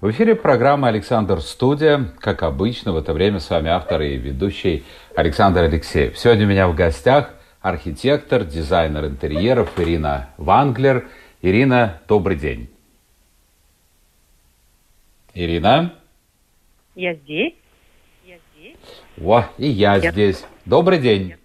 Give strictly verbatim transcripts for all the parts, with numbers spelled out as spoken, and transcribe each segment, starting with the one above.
В эфире программа «Александр Студия». Как обычно, в это время с вами автор и ведущий Александр Алексеев. Сегодня у меня в гостях архитектор, дизайнер интерьеров Ирина Ванглер. Ирина, добрый день. Ирина? Я здесь. Я здесь. О, и я, я здесь. Добрый день.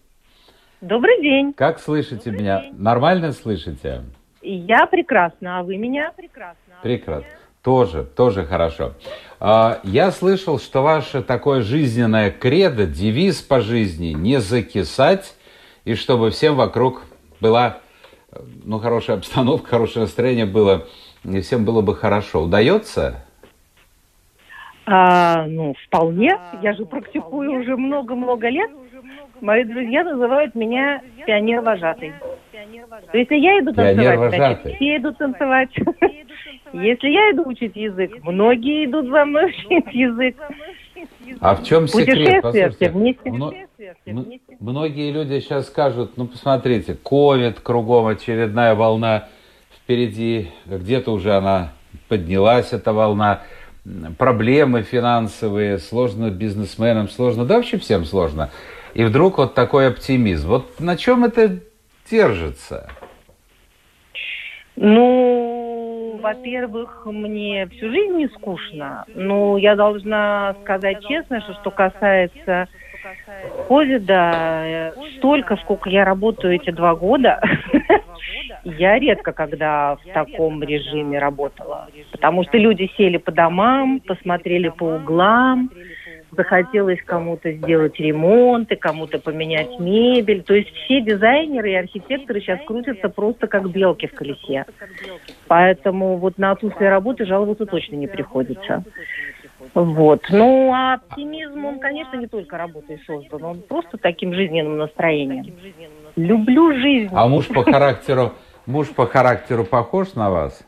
Добрый день. Как слышите добрый меня? День. Нормально слышите? Я прекрасно, а вы меня прекрасно. Прекрасно. Тоже, тоже хорошо. Я слышал, что ваше такое жизненное кредо, девиз по жизни – не закисать, и чтобы всем вокруг была, ну, хорошая обстановка, хорошее настроение было, и всем было бы хорошо. Удается? А, ну, вполне. Я же практикую вполне. Уже много-много лет. Мои друзья называют меня пионер-вожатой. То есть я иду танцевать, все идут танцевать. Если я иду учить язык, многие идут за мной учить язык. А в чем секрет? Послушайте, мно... многие люди сейчас скажут, ну посмотрите, ковид кругом, очередная волна впереди, где-то уже она поднялась, эта волна, проблемы финансовые, сложно бизнесменам, сложно, да вообще всем сложно. И вдруг вот такой оптимизм. Вот на чем это держится? Ну... Во-первых, мне всю жизнь не скучно, но я должна сказать честно, что что касается ковида, столько, сколько я работаю эти два года, я редко когда в таком режиме работала, потому что люди сели по домам, посмотрели по углам, захотелось кому-то сделать ремонт и кому-то поменять мебель. То есть все дизайнеры и архитекторы сейчас крутятся просто как белки в колесе. Поэтому вот на отсутствие работы жаловаться точно не приходится. Вот. Ну, а оптимизм, он, конечно, не только работой создан, он просто таким жизненным настроением. Люблю жизнь. А муж по характеру, муж по характеру похож на вас?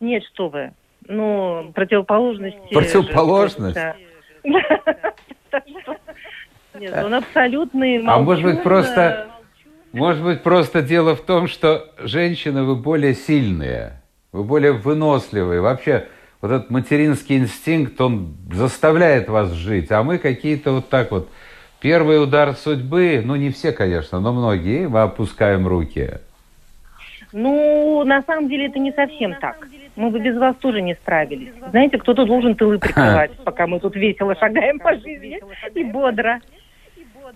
Нет, что вы. Ну, противоположности... Противоположность? Нет, он абсолютный молчун. А может быть, просто, может быть, просто дело в том, что женщины, вы более сильные, вы более выносливые. Вообще, вот этот материнский инстинкт, он заставляет вас жить, а мы какие-то вот так вот. Первый удар судьбы, ну, не все, конечно, но многие, мы опускаем руки. Ну, на самом деле, это не совсем так. Мы бы без вас тоже не справились. Знаете, кто-то должен тылы прикрывать, пока мы тут весело шагаем по жизни и бодро.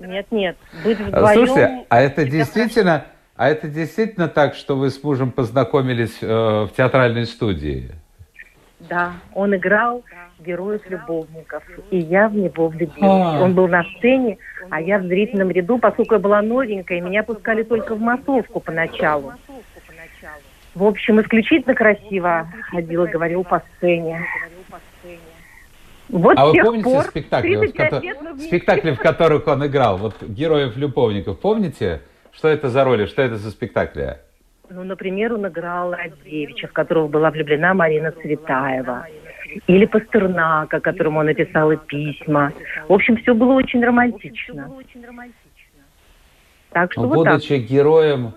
Нет-нет, быть вдвоем... Слушайте, а это действительно, а это действительно так, что вы с мужем познакомились э, в театральной студии? Да, он играл героев-любовников, и я в него влюбилась. Он был на сцене, а я в зрительном ряду, поскольку я была новенькая, и меня пускали только в массовку поначалу. В общем, исключительно красиво ходила, говорил по сцене. Вот а вы помните спектакли, в ко- спектакли, в которых он играл? Вот героев-любовников. Помните, что это за роли, что это за спектакли? Ну, например, он играл Радевича, в которого была влюблена Марина Цветаева. Или Пастернака, которому он написала письма. В общем, все было очень романтично. Так что вот так. Будучи героем...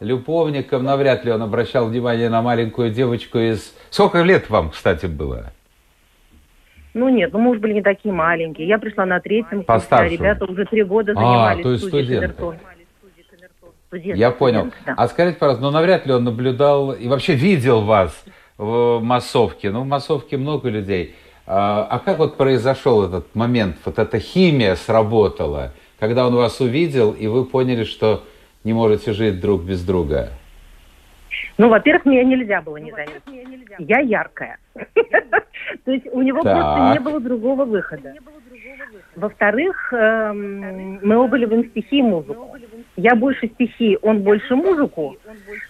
любовником, навряд ли он обращал внимание на маленькую девочку из... Сколько лет вам, кстати, было? Ну нет, ну мы уже были не такие маленькие. Я пришла на третьем курсе, а ребята уже три года занимались. А, то есть студенты. студенты. Я понял. Да. А скажите, пожалуйста, ну навряд ли он наблюдал и вообще видел вас в массовке. Ну в массовке много людей. А как вот произошел этот момент? Вот эта химия сработала, когда он вас увидел, и вы поняли, что... не можете жить друг без друга? Ну, во-первых, меня нельзя было не заметить. Я яркая. То есть у него просто не было другого выхода. Во-вторых, мы оба любим стихи и музыку. Я больше стихи, он больше музыку.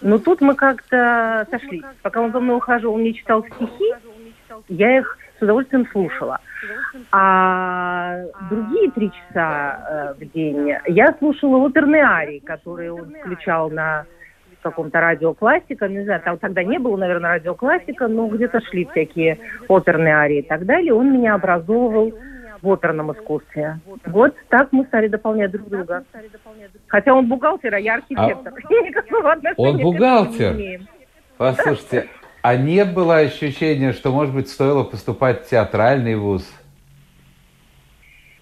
Но тут мы как-то сошлись. Пока он за мной ухаживал, он мне читал стихи. Я их с удовольствием слушала. А другие три часа в день я слушала оперные арии, которые он включал на каком-то радиоклассика, не знаю, там тогда не было, наверное, радиоклассика, но где-то шли всякие оперные арии и так далее. Он меня образовывал в оперном искусстве. Вот так мы стали дополнять друг друга. Хотя он бухгалтер, а я архитектор. А он бухгалтер? Послушайте, а не было ощущения, что, может быть, стоило поступать в театральный вуз?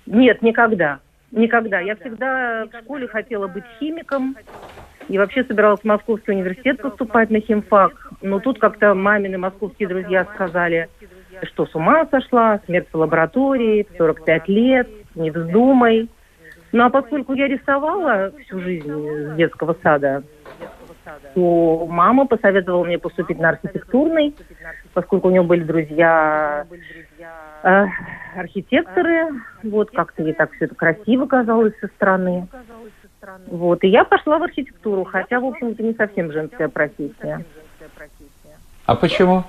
Нет, никогда. Никогда. Я всегда в школе хотела быть химиком. И вообще собиралась в Московский университет поступать на химфак. Но тут как-то мамины московские друзья сказали, что с ума сошла, смерть в лаборатории, сорок пять лет, не вздумай. Ну а поскольку я рисовала всю жизнь с детского сада, то мама посоветовала мне поступить на архитектурный, поскольку у нее были друзья э, архитекторы. Вот как-то ей так все это красиво казалось со стороны. Вот, и я пошла в архитектуру, хотя, в общем-то, не совсем женская профессия. А почему?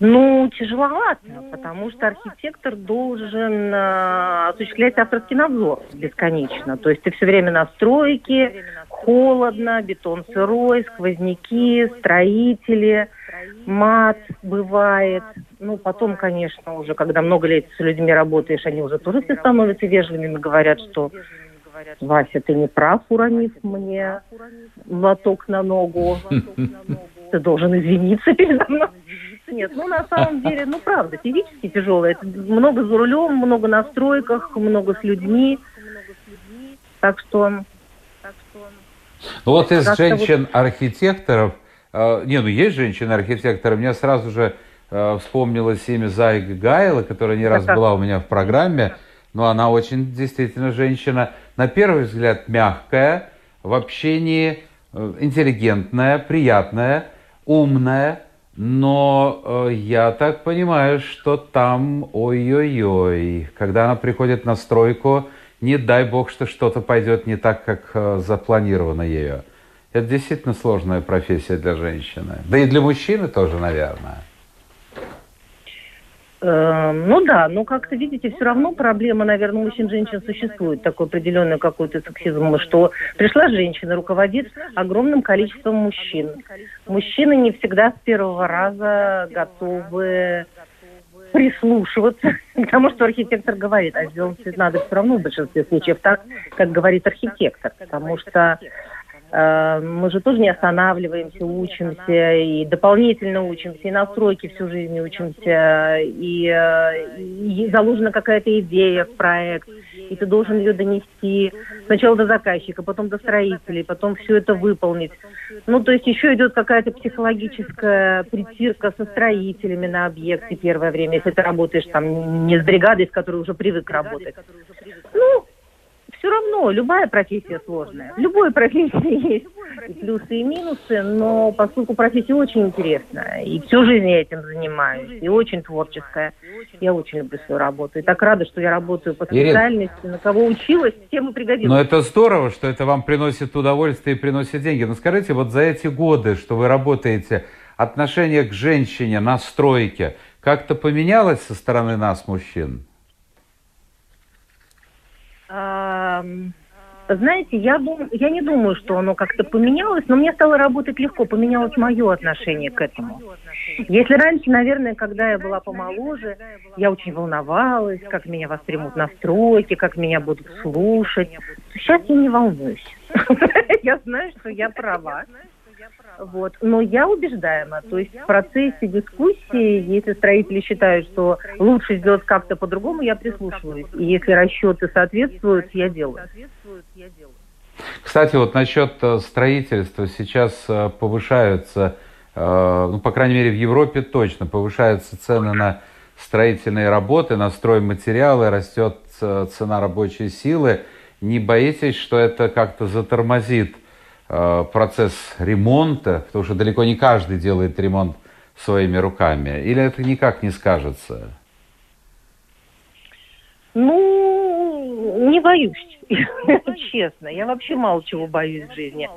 Ну, тяжеловато, потому что архитектор должен э, осуществлять авторский надзор бесконечно. То есть ты все время на стройке, холодно, бетон сырой, сквозняки, строители, мат бывает. Ну, потом, конечно, уже, когда много лет с людьми работаешь, они уже тоже все становятся вежливыми, говорят, что... Вася, ты не прав, уронив мне лоток на ногу. Ты должен извиниться передо мной. Нет, ну на самом деле, ну правда, физически тяжело. Это много за рулем, много на стройках, много с людьми. Так что... Ну вот из женщин-архитекторов... Э, не, ну есть женщины-архитекторы. Мне сразу же э, вспомнилось имя Зайга Гайла, которая не раз была у меня в программе. Но она очень, действительно, женщина, на первый взгляд, мягкая, в общении интеллигентная, приятная, умная. Но э, я так понимаю, что там ой-ой-ой. Когда она приходит на стройку, не дай бог, что что-то пойдет не так, как э, запланировано ею. Это действительно сложная профессия для женщины. Да и для мужчины тоже, наверное. Ну да, но как-то, видите, все равно проблема, наверное, мужчин-женщин существует, такой определенный какой-то сексизм, что пришла женщина, руководит огромным количеством мужчин. Мужчины не всегда с первого раза готовы прислушиваться к тому, что архитектор говорит, а сделать надо все равно в большинстве случаев так, как говорит архитектор, потому что... Мы же тоже не останавливаемся, учимся, и дополнительно учимся, и на стройке всю жизнь учимся, и, и заложена какая-то идея в проект, и ты должен ее донести сначала до заказчика, потом до строителей, потом все это выполнить. Ну, то есть еще идет какая-то психологическая притирка со строителями на объекте первое время, если ты работаешь там не с бригадой, с которой уже привык работать. Ну, все равно любая профессия сложная. Любой профессии есть и плюсы, и минусы, но поскольку профессия очень интересная, и всю жизнь я этим занимаюсь, и очень творческая, я очень люблю свою работу. И так рада, что я работаю по специальности, Ирина, на кого училась, тем и пригодилась. Но это здорово, что это вам приносит удовольствие и приносит деньги. Но скажите, вот за эти годы, что вы работаете, отношение к женщине на стройке как-то поменялось со стороны нас, мужчин? Знаете, я, дум... я не думаю, что оно как-то поменялось, но мне стало работать легко, поменялось мое отношение к этому. Если раньше, наверное, когда я была помоложе, я очень волновалась, как меня воспримут на стройке, как меня будут слушать. Сейчас я не волнуюсь. Я знаю, что я права. Вот. Но я убеждаема, то есть в процессе дискуссии, если строители считают, что лучше сделать как-то по-другому, я прислушиваюсь. И если расчеты соответствуют, я делаю. Кстати, вот насчет строительства сейчас повышаются, ну, по крайней мере, в Европе точно повышаются цены на строительные работы, на стройматериалы, растет цена рабочей силы. Не боитесь, что это как-то затормозит процесс ремонта, потому что далеко не каждый делает ремонт своими руками, или это никак не скажется? Ну, не боюсь, честно. Я вообще мало чего боюсь в жизни.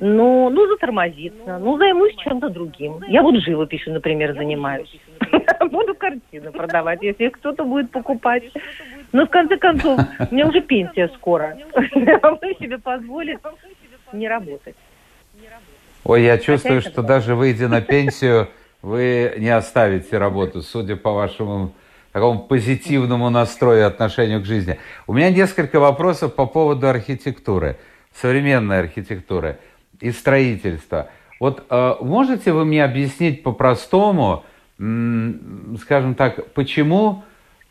Ну, ну затормозиться, ну, займусь чем-то другим. Я вот живописью, например, занимаюсь. буду картины продавать, если кто-то будет покупать. Но в конце концов, у меня уже пенсия скоро. Я могу себе позволить не работать. Ой, я чувствую, что даже выйдя на пенсию, вы не оставите работу, судя по вашему такому позитивному настрою и отношению к жизни. У меня несколько вопросов по поводу архитектуры, современной архитектуры и строительства. Вот можете вы мне объяснить по-простому, скажем так, почему,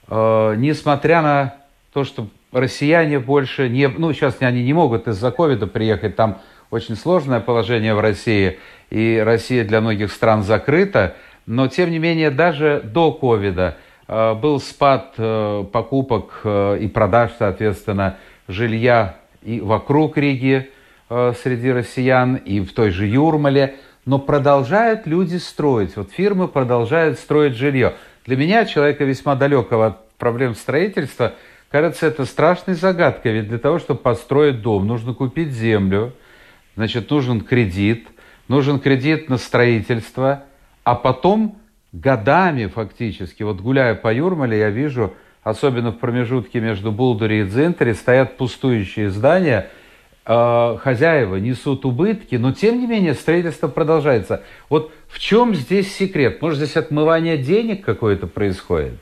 несмотря на то, что россияне больше не... Ну, сейчас они не могут из-за ковида приехать, там очень сложное положение в России, и Россия для многих стран закрыта, но, тем не менее, даже до ковида был спад покупок и продаж, соответственно, жилья и вокруг Риги, среди россиян и в той же Юрмале, но продолжают люди строить. Вот фирмы продолжают строить жилье. Для меня, человека весьма далекого от проблем строительства, кажется, это страшной загадкой. Ведь для того, чтобы построить дом, нужно купить землю, значит, нужен кредит, нужен кредит на строительство, а потом годами фактически, вот гуляя по Юрмале, я вижу, особенно в промежутке между Булдури и Дзинтари, стоят пустующие здания, хозяева несут убытки, но, тем не менее, строительство продолжается. Вот в чем здесь секрет? Может, здесь отмывание денег какое-то происходит?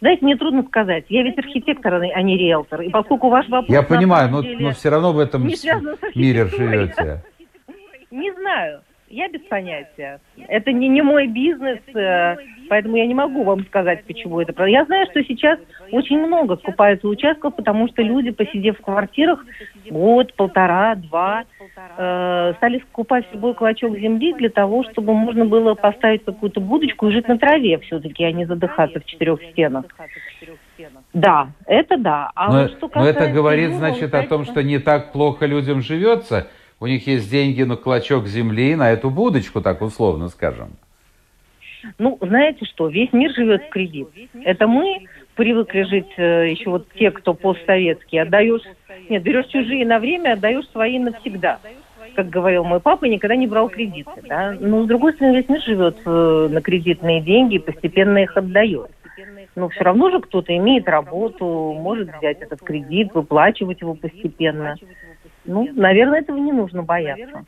Знаете, мне трудно сказать. Я ведь архитектор, а не риэлтор. И поскольку ваш вопрос... Я понимаю, но, но все равно в этом мире живете. Не знаю. Я без понятия. Это не, не мой бизнес, поэтому я не могу вам сказать, почему это. Я знаю, что сейчас очень много скупаются участков, потому что люди, посидев в квартирах год, полтора, два, э, стали скупать любой клочок земли для того, чтобы можно было поставить какую-то будочку и жить на траве все-таки, а не задыхаться в четырех стенах. Да, это да. А но, вот что но это говорит, земли, значит, о том, что не так плохо людям живется. У них есть деньги на клочок земли, на эту будочку, так условно скажем. Ну, знаете что, весь мир живет в кредит. Это мы привыкли жить, э, еще вот те, кто постсоветские, отдаешь... Нет, берешь чужие на время, отдаешь свои навсегда. Как говорил мой папа, никогда не брал кредиты. Да? Но, с другой стороны, весь мир живет э, на кредитные деньги и постепенно их отдает. Но все равно же кто-то имеет работу, может взять этот кредит, выплачивать его постепенно. Ну, наверное, этого не нужно бояться.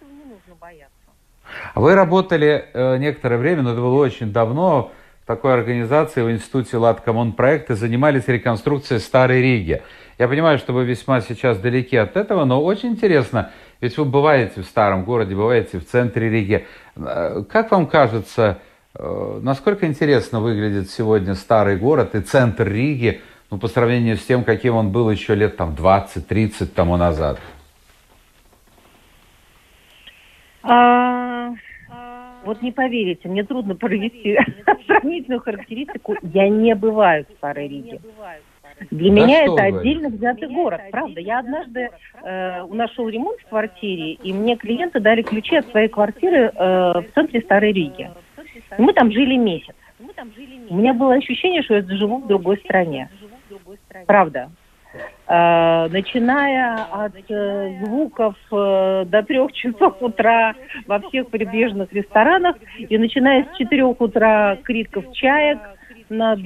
Вы работали э, некоторое время, но это было очень давно, в такой организации в институте Латкоммунпроект и занимались реконструкцией Старой Риги. Я понимаю, что вы весьма сейчас далеки от этого, но очень интересно, ведь вы бываете в старом городе, бываете в центре Риги. Как вам кажется, э, насколько интересно выглядит сегодня старый город и центр Риги, ну, по сравнению с тем, каким он был еще лет там, двадцать-тридцать тому назад? А, вот не поверите, мне трудно провести сравнительную характеристику. Я не бываю в Старой Риге. Для меня это отдельно взятый город, правда. Я однажды э, у нас шел ремонт в квартире, и мне клиенты дали ключи от своей квартиры э, в центре Старой Риги. И мы там жили месяц. У меня было ощущение, что я живу в другой стране. Правда. Начиная от звуков до трех часов утра во всех прибрежных ресторанах и начиная с четырех утра криков чаек над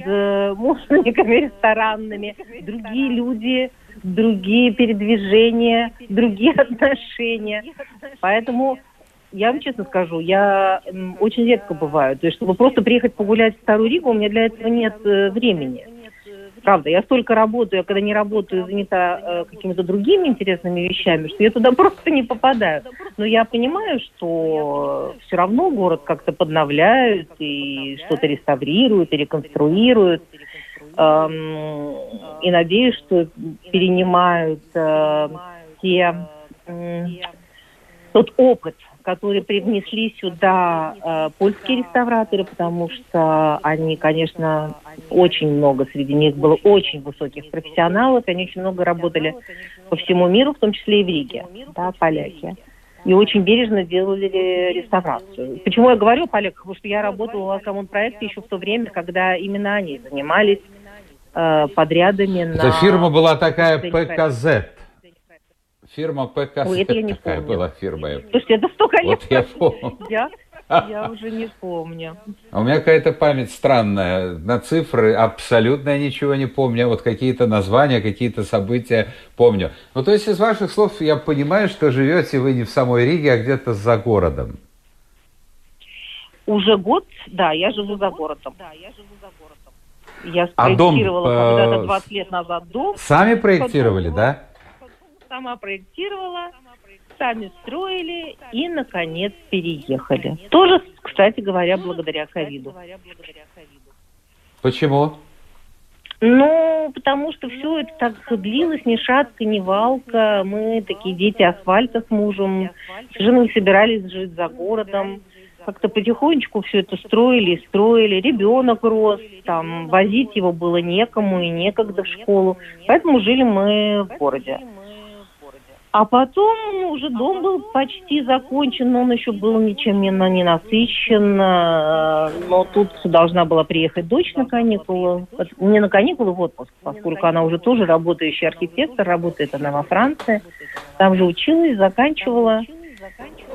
мусорниками ресторанными, другие люди, другие передвижения, другие отношения. Поэтому я вам честно скажу, я очень редко бываю. То есть, чтобы просто приехать погулять в Старую Ригу, у меня для этого нет времени. Правда, я столько работаю, я когда не работаю, занята э, какими-то другими интересными вещами, что я туда просто не попадаю. Но я понимаю, что все равно город как-то подновляют и что-то реставрируют и реконструируют. Эм, и надеюсь, что перенимают э, те, э, тот опыт, которые привнесли сюда э, польские реставраторы, потому что они, конечно, очень много, среди них было очень высоких профессионалов, они очень много работали по всему миру, в том числе и в Риге, да, поляки. И очень бережно делали реставрацию. Почему я говорю о поляках? Потому что я работала в Латкоммунпроекте еще в то время, когда именно они занимались э, подрядами на... Эта фирма была такая ПКЗ. Фирма ПК, Ой, это я не такая помню. Была фирма. Слушайте, это столько лет. Вот я помню. Я, Я уже не помню. А у меня какая-то память странная. На цифры абсолютно я ничего не помню. Вот какие-то названия, какие-то события помню. Ну, то есть из ваших слов я понимаю, что живете вы не в самой Риге, а где-то за городом. Уже год, да, я живу за городом. Да, я живу за городом. Я спроектировала а дом, когда-то двадцать лет назад дом. Сами проектировали, потом, да? Сама проектировала, сами строили и, наконец, переехали. Тоже, кстати говоря, благодаря ковиду. Почему? Ну, потому что все это так длилось, ни шатка, ни валка. Мы такие дети асфальта с мужем. Совершенно не собирались жить за городом. Как-то потихонечку все это строили и строили. Ребенок рос, там, возить его было некому и некогда в школу. Поэтому жили мы в городе. А потом ну, уже дом был почти закончен, но он еще был ничем не насыщен. Но тут должна была приехать дочь на каникулы. Не на каникулы, в отпуск, поскольку она уже тоже работающий архитектор, работает она во Франции. Там же училась, заканчивала.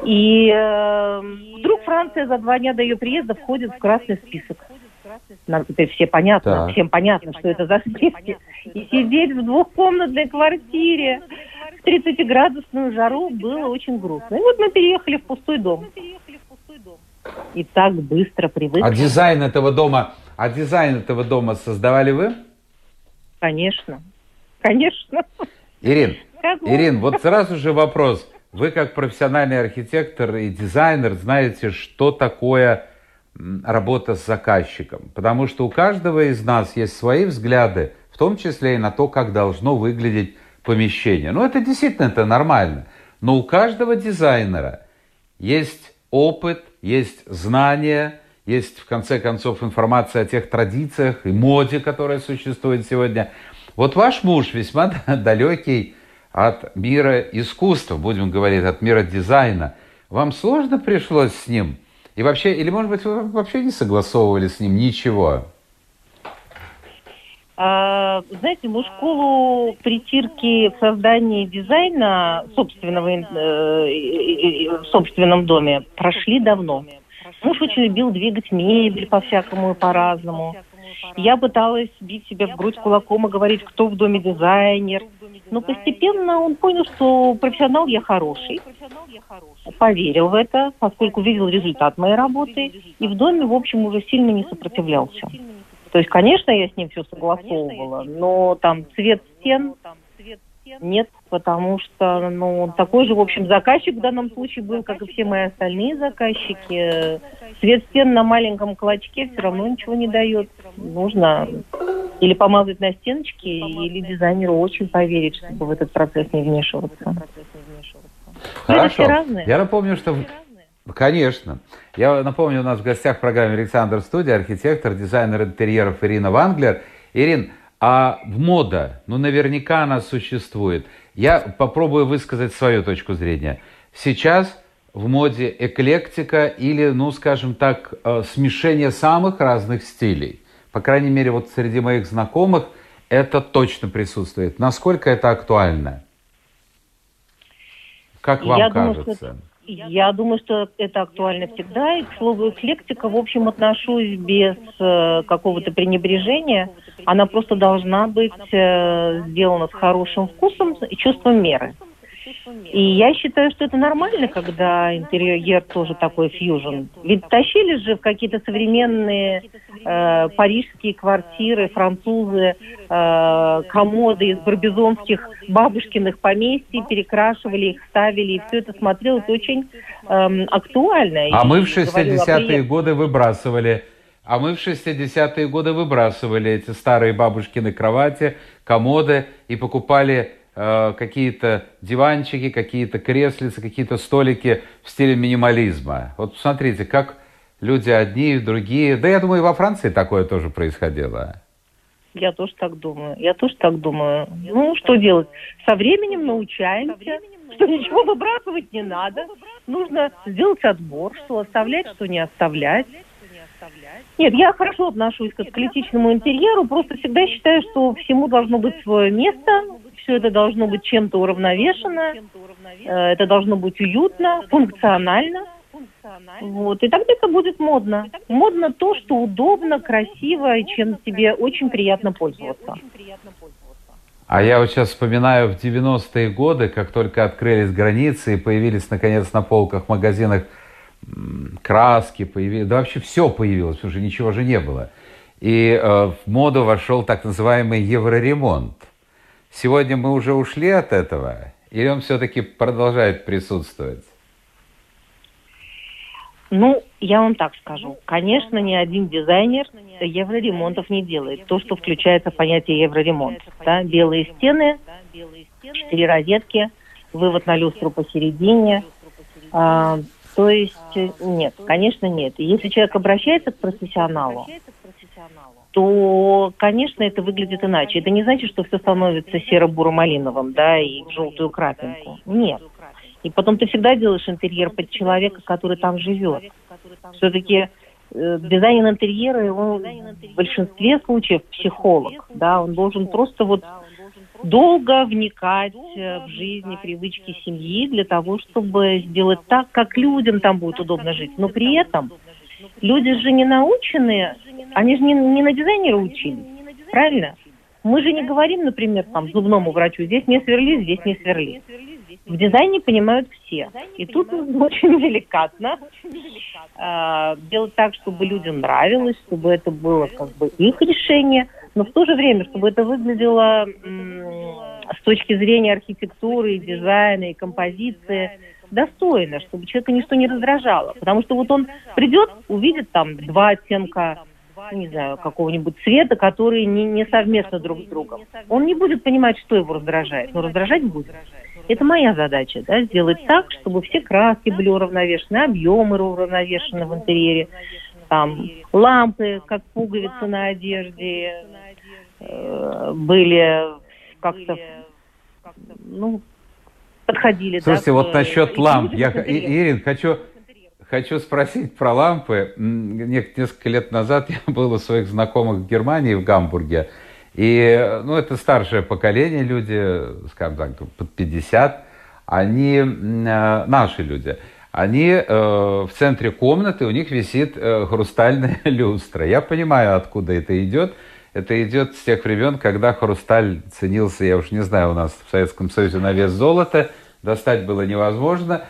И э, вдруг Франция за два дня до ее приезда входит в красный список. Нам теперь все понятно, да. Всем понятно, что это за списки. И сидеть в двухкомнатной квартире в тридцатиградусную жару было очень грустно. И вот мы переехали в пустой дом. И так быстро привыкли. А дизайн этого дома, а дизайн этого дома создавали вы? Конечно. Конечно. Ирин, Ирин, вот сразу же вопрос. Вы как профессиональный архитектор и дизайнер знаете, что такое работа с заказчиком. Потому что у каждого из нас есть свои взгляды, в том числе и на то, как должно выглядеть помещение. Ну, это действительно это нормально. Но у каждого дизайнера есть опыт, есть знания, есть, в конце концов, информация о тех традициях и моде, которая существует сегодня. Вот ваш муж весьма далекий от мира искусства, будем говорить, от мира дизайна. Вам сложно пришлось с ним? И вообще, или, может быть, вы вообще не согласовывали с ним ничего? А, знаете, мы школу притирки в создании дизайна собственного, э, в собственном доме прошли давно. Муж очень любил двигать мебель по-всякому и по-разному. Я пыталась бить себя в грудь кулаком и говорить, кто в доме дизайнер. Но постепенно он понял, что профессионал я хороший, поверил в это, поскольку видел результат моей работы, и в доме, в общем, уже сильно не сопротивлялся. То есть, конечно, я с ним все согласовывала, но там цвет стен нет, потому что ну, он такой же, в общем, заказчик в данном случае был, как и все мои остальные заказчики. Цвет стен на маленьком клочке все равно ничего не дает. Нужно... Или помазать на стеночки, или дизайнеру очень поверить, чтобы в этот процесс не вмешиваться. Хорошо. Я напомню, что... Конечно. Я напомню, у нас в гостях в программе «Александр Студия» архитектор, дизайнер интерьеров Ирина Ванглер. Ирин, а мода, ну наверняка она существует. Я попробую высказать свою точку зрения. Сейчас в моде эклектика или, ну скажем так, смешение самых разных стилей. По крайней мере, вот среди моих знакомых это точно присутствует. Насколько это актуально? Как вам я кажется? Думаю, что, я думаю, что это актуально всегда. И к слову эклектика, в общем, отношусь без э, какого-то пренебрежения. Она просто должна быть э, сделана с хорошим вкусом и чувством меры. И я считаю, что это нормально, когда интерьер тоже такой фьюжн. Ведь тащили же в какие-то современные э, парижские квартиры, французы, э, комоды из барбизонских бабушкиных поместий, перекрашивали их, ставили, и все это смотрелось очень э, актуально. А мы в шестидесятые годы выбрасывали... А мы в шестидесятые годы выбрасывали эти старые бабушкины кровати, комоды и покупали... какие-то диванчики, какие-то креслицы, какие-то столики в стиле минимализма. Вот смотрите, как люди одни и другие... Да я думаю, и во Франции такое тоже происходило. Я тоже так думаю. Я тоже так думаю. Ну, что делать? Со временем научаемся, что ничего выбрасывать не надо. Нужно сделать отбор, что оставлять, что не оставлять. Нет, я хорошо отношусь к эклектичному интерьеру, просто всегда считаю, что всему должно быть свое место, все это должно быть чем-то уравновешено, это должно быть уютно, функционально. Вот. И тогда это будет модно. Модно то, что удобно, красиво, чем тебе очень приятно пользоваться. А я вот сейчас вспоминаю в девяностые годы, как только открылись границы и появились, наконец, на полках, магазинах краски, появились, да вообще все появилось, потому что ничего же не было. И э, в моду вошел так называемый евроремонт. Сегодня мы уже ушли от этого, или он все-таки продолжает присутствовать? Ну, я вам так скажу. Конечно, ни один дизайнер евроремонтов не делает. То, что включается в понятие евроремонт. Да? Белые стены, четыре розетки, вывод на люстру посередине. А, то есть, нет, конечно, нет. Если человек обращается к профессионалу, то, конечно, это выглядит иначе. Это не значит, что все становится серо-буро-малиновым, да, и в желтую крапинку. Нет. И потом ты всегда делаешь интерьер под человека, который там живет. Все-таки э, дизайн интерьера, его в большинстве случаев психолог, да, он должен просто вот долго вникать в жизнь и привычки семьи для того, чтобы сделать так, как людям там будет удобно жить. Но при этом люди же не научены, они же не, не на дизайнера учились, правильно? Мы же не говорим, например, там, зубному врачу, здесь не сверли, здесь не сверли. В дизайне понимают все. И тут нужно очень деликатно э, делать так, чтобы людям нравилось, чтобы это было как бы их решение, но в то же время, чтобы это выглядело м- с точки зрения архитектуры, и дизайна и композиции достойно, чтобы человека ничто не раздражало. Потому что вот он придет, увидит там два оттенка, не знаю, какого-нибудь цвета, которые не, не совместны друг с другом. Он не будет понимать, что его раздражает, но раздражать будет. Это моя задача, да, сделать так, чтобы все краски были уравновешены, объемы уравновешены в интерьере, там, лампы, как пуговицы на одежде, э, были как-то, ну, подходили. Слушайте, да, вот к, насчет ламп. Я, Ирин, хочу, хочу спросить про лампы. Несколько лет назад я был у своих знакомых в Германии, в Гамбурге. И, ну, это старшее поколение, люди, скажем так, под пятьдесят, они, наши люди, они э, в центре комнаты, у них висит э, хрустальная люстра. Я понимаю, откуда это идет. Это идет с тех времен, когда хрусталь ценился, я уж не знаю, у нас в Советском Союзе на вес золота, достать было невозможно.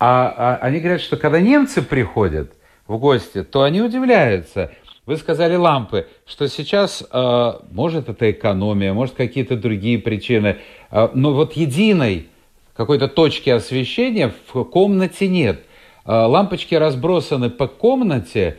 А, а они говорят, что когда немцы приходят в гости, то они удивляются. Вы сказали лампы, что сейчас, э, может, это экономия, может, какие-то другие причины, э, но вот единой какой-то точки освещения в комнате нет. Э, лампочки разбросаны по комнате,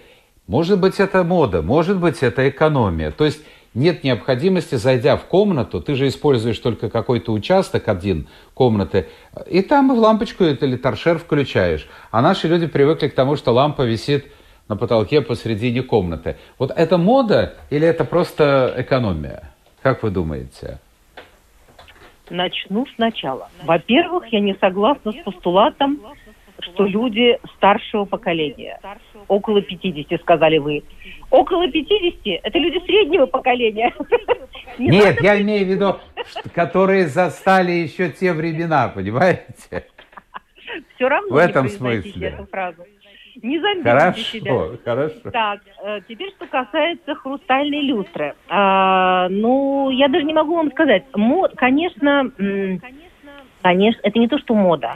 может быть, это мода, может быть, это экономия. То есть нет необходимости, зайдя в комнату, ты же используешь только какой-то участок один комнаты, и там в лампочку или торшер включаешь. А наши люди привыкли к тому, что лампа висит на потолке посредине комнаты. Вот это мода или это просто экономия? Как вы думаете? Начну сначала. Во-первых, я не согласна с постулатом, что люди старшего поколения. Около пятидесяти, сказали вы. Около пятидесяти? Это люди среднего поколения. Нет, я имею в виду, которые застали еще те времена, понимаете? Все равно в этом смысле эту фразу. Не заметите себя. Хорошо, хорошо. Так, теперь, что касается хрустальной люстры. А, ну, я даже не могу вам сказать. Мод, конечно, конечно, это не то, что мода.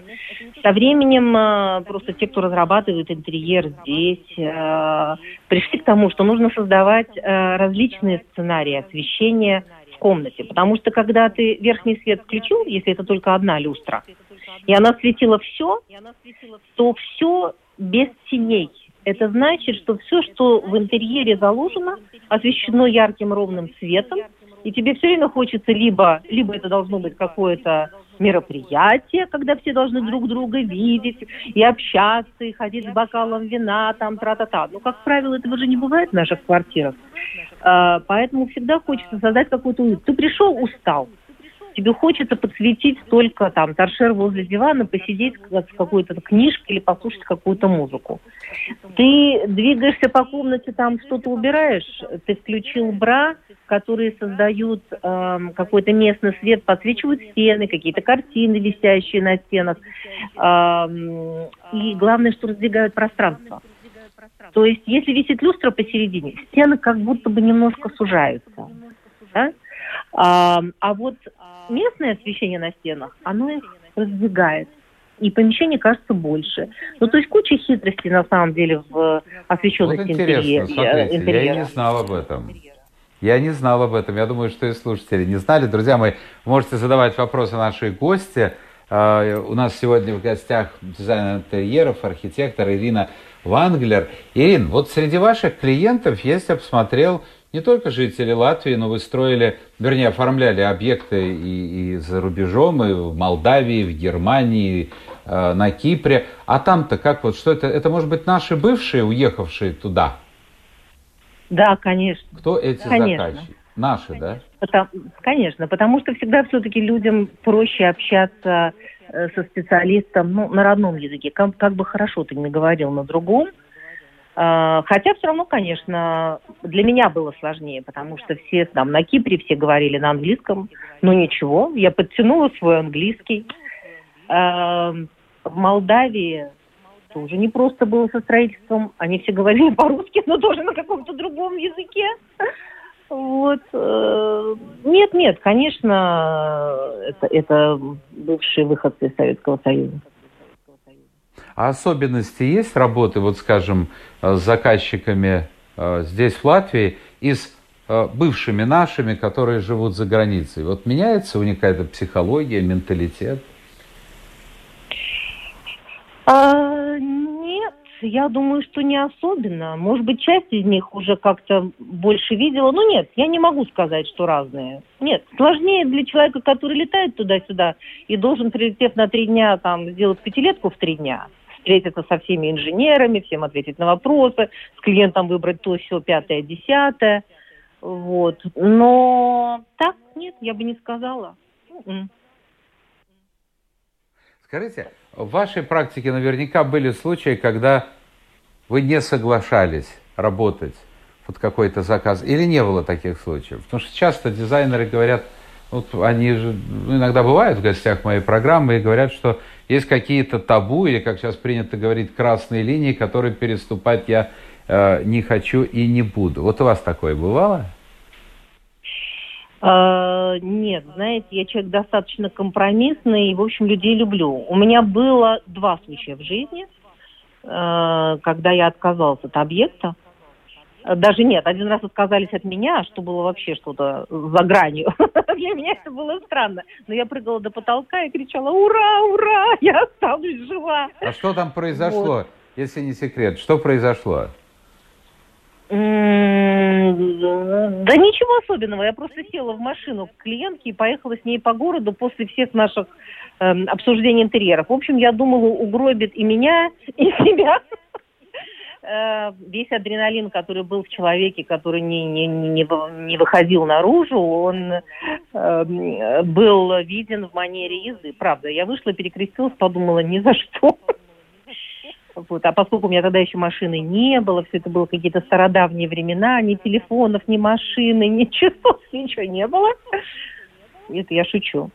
Со временем просто те, кто разрабатывает интерьер здесь, пришли к тому, что нужно создавать различные сценарии освещения в комнате. Потому что, когда ты верхний свет включил, если это только одна люстра, и она светила все, то все без теней. Это значит, что все, что в интерьере заложено, освещено ярким ровным светом, и тебе все время хочется либо, либо это должно быть какое-то мероприятие, когда все должны друг друга видеть и общаться, и ходить с бокалом вина, там, тра-та-та. Но, как правило, этого же не бывает в наших квартирах. Поэтому всегда хочется создать какой-то уют. Ты пришел, устал. тебе хочется подсветить только там торшер возле дивана, посидеть с какой-то книжкой или послушать какую-то музыку. Ты двигаешься по комнате, там что-то убираешь, ты включил бра, которые создают э, какой-то местный свет, подсвечивают стены, какие-то картины, висящие на стенах. Э, и главное, что раздвигают пространство. То есть, если висит люстра посередине, стены как будто бы немножко сужаются. Да? А, а вот местное освещение на стенах, оно их раздвигает. И помещение кажется больше. Ну, то есть куча хитростей, на самом деле, в освещенности вот интерьера. Смотрите, интерьера. Я и не знал об этом. Я не знал об этом. Я думаю, что и слушатели не знали. Друзья мои, можете задавать вопросы нашей гости. У нас сегодня в гостях дизайнер интерьеров, архитектор Ирина Ванглер. Ирин, вот среди ваших клиентов есть, я посмотрел, не только жители Латвии, но вы строили, вернее, оформляли объекты и, и за рубежом, и в Молдавии, в Германии, э, на Кипре. А там-то как вот, что это? Это, может быть, наши бывшие, уехавшие туда? Да, конечно. Кто эти конечно. Заказчики? Наши, конечно. Да? Потому, конечно, потому что всегда все-таки людям проще общаться э, со специалистом, ну, на родном языке. Как, как бы хорошо ты ни говорил на другом. Хотя все равно, конечно, для меня было сложнее, потому что все там на Кипре все говорили на английском, но ничего, я подтянула свой английский. В Молдавии тоже не просто было со строительством, они все говорили по-русски, но тоже на каком-то другом языке. Вот. Нет, нет, конечно, это, это бывшие выходцы из Советского Союза. А особенности есть работы, вот скажем, с заказчиками здесь, в Латвии, и с бывшими нашими, которые живут за границей? Вот меняется у них какая-то психология, менталитет? А, нет, я думаю, что не особенно. Может быть, часть из них уже как-то больше видела. Ну нет, я не могу сказать, что разные. Нет, сложнее для человека, который летает туда-сюда и должен, прилетев на три дня, там, сделать пятилетку в три дня. Встретиться со всеми инженерами, всем ответить на вопросы, с клиентом выбрать то, сё, пятое, десятое. Вот. Но так, нет, я бы не сказала. У-у. Скажите, в вашей практике наверняка были случаи, когда вы не соглашались работать под какой-то заказ, или не было таких случаев? Потому что часто дизайнеры говорят, вот они же ну, иногда бывают в гостях моей программы и говорят, что есть какие-то табу, или, как сейчас принято говорить, красные линии, которые переступать я э, не хочу и не буду. Вот у вас такое бывало? А, нет, знаете, я человек достаточно компромиссный и, в общем, людей люблю. У меня было два случая в жизни, э, когда я отказалась от объекта. Даже нет, один раз отказались от меня, что было вообще что-то за гранью. Для меня это было странно. Но я прыгала до потолка и кричала: «Ура, ура, я останусь жива!» А что там произошло, вот. Если не секрет? Что произошло? Да ничего особенного. Я просто села в машину к клиентке и поехала с ней по городу после всех наших э, обсуждений интерьеров. В общем, я думала, угробит и меня, и себя. Весь адреналин, который был в человеке, который не, не, не, не выходил наружу, он э, был виден в манере езды. Правда, я вышла, перекрестилась, подумала, ни за что. Вот. А поскольку у меня тогда еще машины не было, все это было какие-то стародавние времена, ни телефонов, ни машины, ничего, ничего не было. Это я шучу.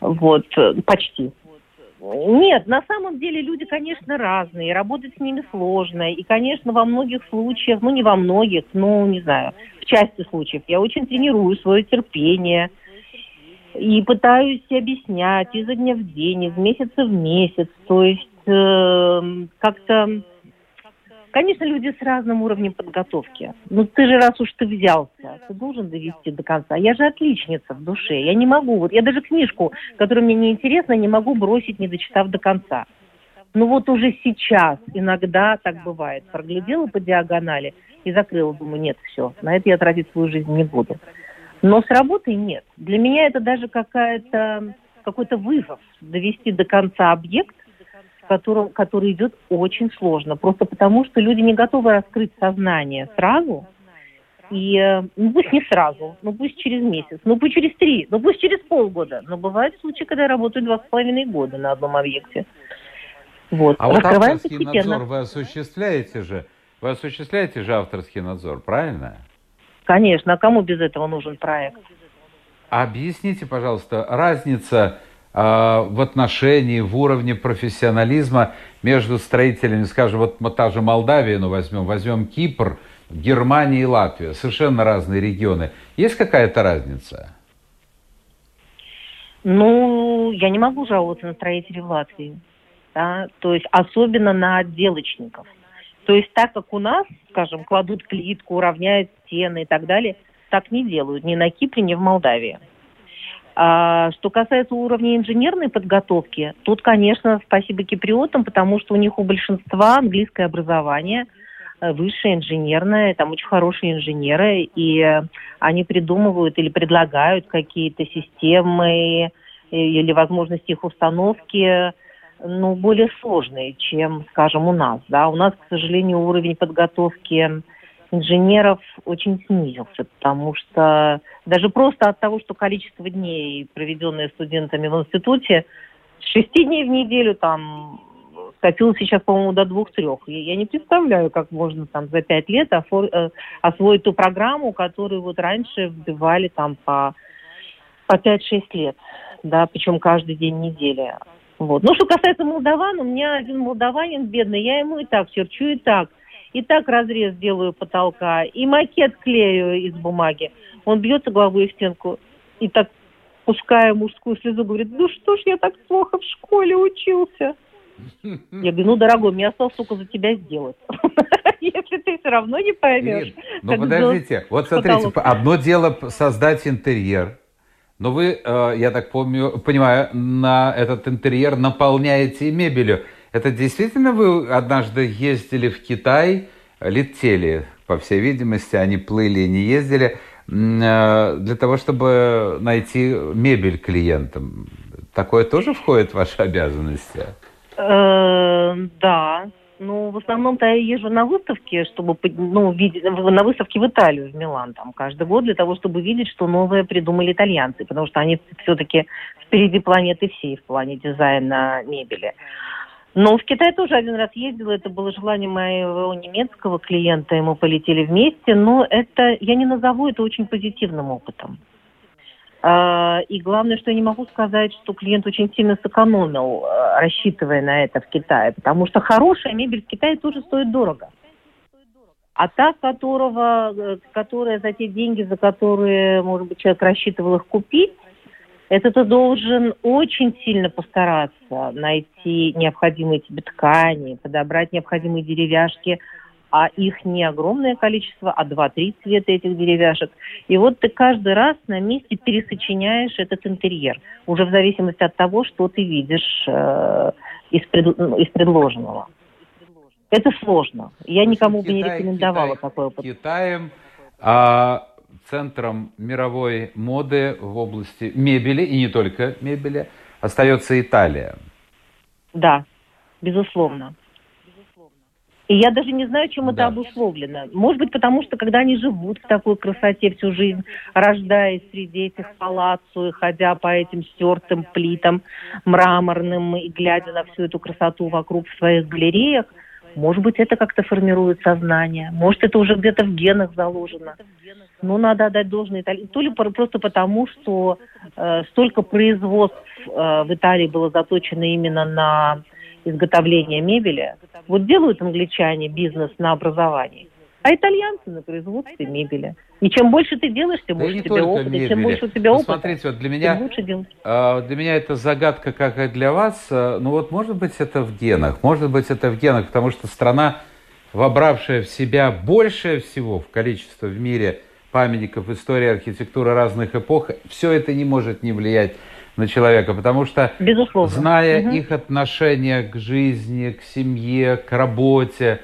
Вот, почти. Нет, на самом деле люди, конечно, разные, работать с ними сложно. И, конечно, во многих случаях, ну не во многих, ну не знаю, в части случаев я очень тренирую свое терпение и пытаюсь объяснять изо дня в день, из месяца в месяц. То есть э, как-то, конечно, люди с разным уровнем подготовки. Ну ты же, раз уж ты взялся, ты должен довести до конца. Я же отличница в душе. Я не могу, вот я даже книжку, которая мне неинтересна, не могу бросить, не дочитав до конца. Ну вот уже сейчас иногда так бывает. Проглядела по диагонали и закрыла. Думаю, нет, все, на это я тратить свою жизнь не буду. Но с работой нет. Для меня это даже какая-то, какой-то вызов довести до конца объект, Который, который идет очень сложно, просто потому, что люди не готовы раскрыть сознание сразу И ну пусть не сразу, ну пусть через месяц, ну пусть через три, ну пусть через полгода. Но бывают случаи, когда я работаю два с половиной года на одном объекте. Вот. А вот авторский надзор вы осуществляете же, вы осуществляете же авторский надзор, правильно? Конечно, а кому без этого нужен проект? Объясните, пожалуйста, разница э, в отношении, в уровне профессионализма между строителями, скажем, вот мы та же Молдавия, ну возьмем, возьмем Кипр, Германия и Латвия, совершенно разные регионы. Есть какая-то разница? Ну, я не могу жаловаться на строителей в Латвии, да? То есть особенно на отделочников. То есть так как у нас, скажем, кладут плитку, уравняют стены и так далее, так не делают ни на Кипре, ни в Молдавии. А что касается уровня инженерной подготовки, тут, конечно, спасибо киприотам, потому что у них у большинства английское образование, высшее инженерное, там очень хорошие инженеры, и они придумывают или предлагают какие-то системы или возможности их установки, ну, более сложные, чем, скажем, у нас, да. У нас, к сожалению, уровень подготовки инженеров очень снизился, потому что даже просто от того, что количество дней, проведенные студентами в институте, с шести дней в неделю там скопилось сейчас, по-моему, до двух-трех. Я не представляю, как можно там за пять лет офор- освоить ту программу, которую вот раньше вбивали там по, по пять-шесть лет, да, причем каждый день недели. Вот. Ну, что касается молдаван, у меня один молдаванин бедный, я ему и так черчу, и так. И так разрез делаю потолка, и макет клею из бумаги. Он бьется головой в стенку и так, пуская мужскую слезу, говорит: ну что ж я так плохо в школе учился. Я говорю: ну, дорогой, мне осталось только за тебя сделать. Если ты все равно не поймешь. Ну, подождите, вот смотрите, одно дело создать интерьер. Но вы, я так помню, понимаю, на этот интерьер наполняете мебелью. Это действительно вы однажды ездили в Китай, летели, по всей видимости, они плыли и не ездили, для того, чтобы найти мебель клиентам. Такое тоже входит в ваши обязанности? Да. Ну, в основном-то я езжу на выставки, чтобы, ну, видеть, на выставки в Италию, в Милан, там, каждый год, для того, чтобы видеть, что новое придумали итальянцы, потому что они все-таки впереди планеты всей в плане дизайна мебели. Но в Китай тоже один раз ездила, это было желание моего немецкого клиента, и мы полетели вместе, но это, я не назову это очень позитивным опытом. И главное, что я не могу сказать, что клиент очень сильно сэкономил, рассчитывая на это в Китае, потому что хорошая мебель в Китае тоже стоит дорого. А та, которого, которая за те деньги, за которые, может быть, человек рассчитывал их купить, это ты должен очень сильно постараться найти необходимые тебе ткани, подобрать необходимые деревяшки, а их не огромное количество, а два-три цвета этих деревяшек. И вот ты каждый раз на месте пересочиняешь этот интерьер, уже в зависимости от того, что ты видишь э, из, пред, ну, из предложенного. Это сложно. Я То никому Китай, бы не рекомендовала Китай, такой опыт. Китаем... А... Центром мировой моды в области мебели, и не только мебели, остается Италия. Да, безусловно. И я даже не знаю, чем да. это обусловлено. Может быть, потому что, когда они живут в такой красоте всю жизнь, рождаясь среди этих палаццо, ходя по этим стертым плитам мраморным и глядя на всю эту красоту вокруг в своих галереях, может быть, это как-то формирует сознание. Может, это уже где-то в генах заложено. Но надо отдать должное Италии. То ли просто потому, что э, столько производств э, в Италии было заточено именно на изготовление мебели. Вот делают англичане бизнес на образовании, а итальянцы на производстве мебели. И чем больше ты делаешь, тем да больше у тебя опыта. Мебели. Чем больше у тебя опыта, ну, смотрите, вот для меня, тем лучше делать. Э, для меня это загадка, как и для вас. Э, ну вот, может быть, это в генах. Может быть, это в генах, потому что страна, вобравшая в себя большее всего в количество в мире памятников истории, архитектуры разных эпох, все это не может не влиять на человека. Потому что, безусловно, зная угу. их отношение к жизни, к семье, к работе,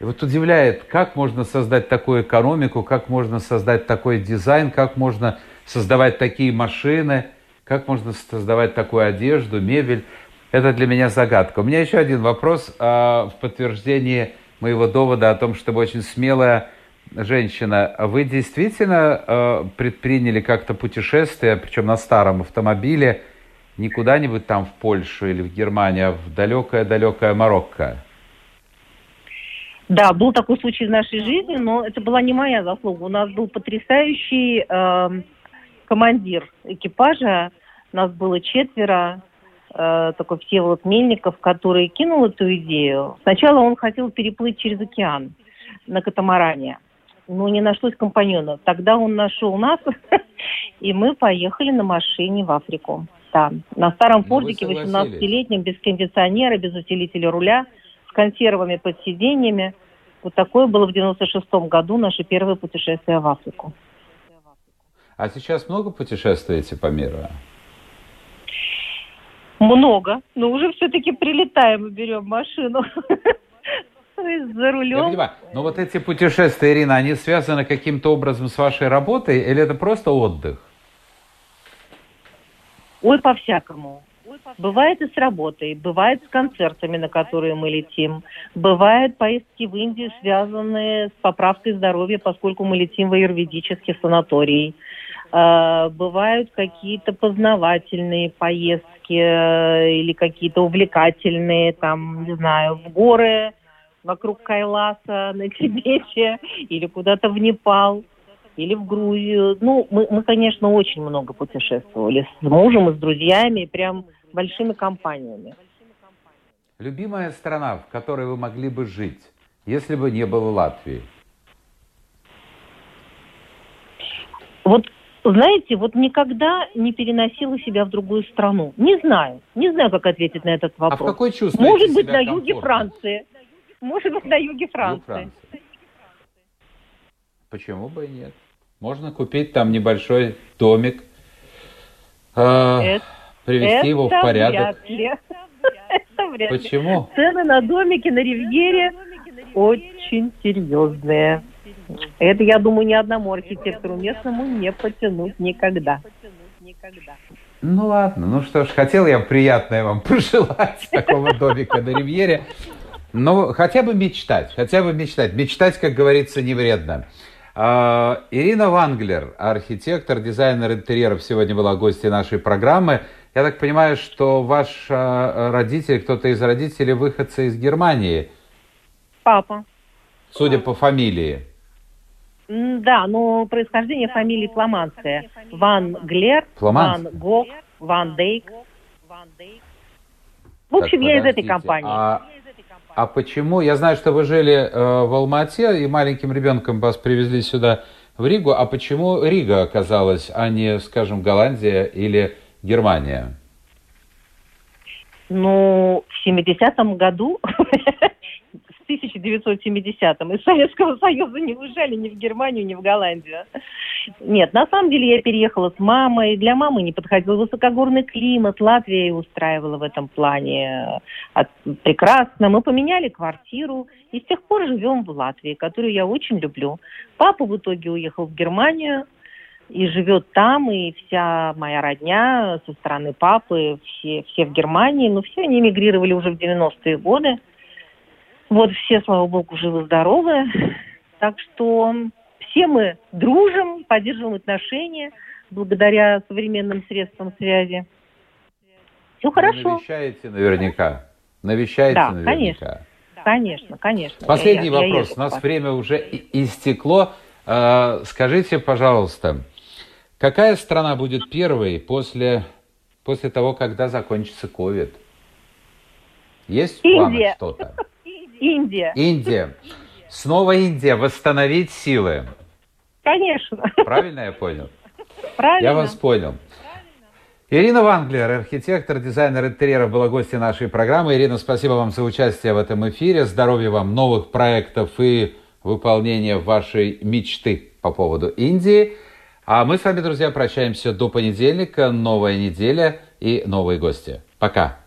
вот удивляет, как можно создать такую экономику, как можно создать такой дизайн, как можно создавать такие машины, как можно создавать такую одежду, мебель. Это для меня загадка. У меня еще один вопрос а, в подтверждении моего довода о том, что вы очень смелая женщина, вы действительно э, предприняли как-то путешествие, причем на старом автомобиле, не куда-нибудь там в Польшу или в Германию, а в далекое-далекое Марокко? Да, был такой случай в нашей жизни, но это была не моя заслуга. У нас был потрясающий э, командир экипажа, нас было четверо, э, такой Всеволод Мельников, который кинул эту идею. Сначала он хотел переплыть через океан на катамаране, но не нашлось компаньона. Тогда он нашел нас, и мы поехали на машине в Африку. Там, на старом фордике восемнадцатилетнем, без кондиционера, без усилителя руля, с консервами под сиденьями. Вот такое было в девяносто шестом году наше первое путешествие в Африку. А сейчас много путешествуете по миру? Много, но уже все-таки прилетаем и берем машину. За рулем. Я понимаю. Но вот эти путешествия, Ирина, они связаны каким-то образом с вашей работой или это просто отдых? Ой, по-всякому. Бывает и с работой, бывает с концертами, на которые мы летим. Бывают поездки в Индию, связанные с поправкой здоровья, поскольку мы летим в аюрведический санаторий. Бывают какие-то познавательные поездки или какие-то увлекательные, там, не знаю, в горы, вокруг Кайласа, на Тибете или куда-то в Непал. Или в Грузию. Ну, мы, мы, конечно, очень много путешествовали с мужем и с друзьями, прям большими компаниями. Любимая страна, в которой вы могли бы жить, если бы не было Латвии? Вот, знаете, вот никогда не переносила себя в другую страну. Не знаю, не знаю, как ответить на этот вопрос. А в какой чувствуете Может быть, себя на комфортно? юге Франции. Может быть, на юге Франции. Почему бы и нет? Можно купить там небольшой домик, э, привести его в порядок. Почему? Цены на домики на Ривьере очень серьезные. Это, я думаю, ни одному архитектору местному не потянуть никогда. Ну ладно, ну что ж, хотел я приятное вам пожелать такого домика на Ривьере. Но хотя бы мечтать, хотя бы мечтать. Мечтать, как говорится, не вредно. Ирина Ванглер, архитектор, дизайнер интерьеров, сегодня была гостьей нашей программы. Я так понимаю, что ваш родитель, кто-то из родителей, выходцы из Германии. Папа. Судя по фамилии. Да, но происхождение фамилии фламандское. Ванглер, Ван Гог, Ван Дейк. В общем, так, я из этой компании. А... А почему? Я знаю, что вы жили э, в Алма-Ате, и маленьким ребенком вас привезли сюда, в Ригу. А почему Рига оказалась, а не, скажем, Голландия или Германия? Ну, в семидесятом году, в тысяча девятьсот семидесятом, из Советского Союза не уезжали ни в Германию, ни в Голландию. Нет, на самом деле я переехала с мамой. Для мамы не подходил высокогорный климат. Латвия и устраивала в этом плане прекрасно. Мы поменяли квартиру и с тех пор живем в Латвии, которую я очень люблю. Папа в итоге уехал в Германию и живет там. И вся моя родня со стороны папы, все, все в Германии. Но все они эмигрировали уже в девяностые годы. Вот все, слава богу, живы-здоровы. Так что... Все мы дружим, поддерживаем отношения благодаря современным средствам связи. Все хорошо. Вы навещаете наверняка. Навещаете да, наверняка. Конечно. Да, конечно, конечно. Последний я, вопрос. Я У нас время уже истекло. Скажите, пожалуйста, какая страна будет первой после, после того, когда закончится ковид? Есть в планах что-то? Индия. Индия. Снова Индия. Восстановить силы. Конечно. Правильно я понял? Правильно. Я вас понял. Правильно. Ирина Ванглер, архитектор, дизайнер интерьеров, была гостьей нашей программы. Ирина, спасибо вам за участие в этом эфире. Здоровья вам, новых проектов и выполнения вашей мечты по поводу Индии. А мы с вами, друзья, прощаемся до понедельника. Новая неделя и новые гости. Пока.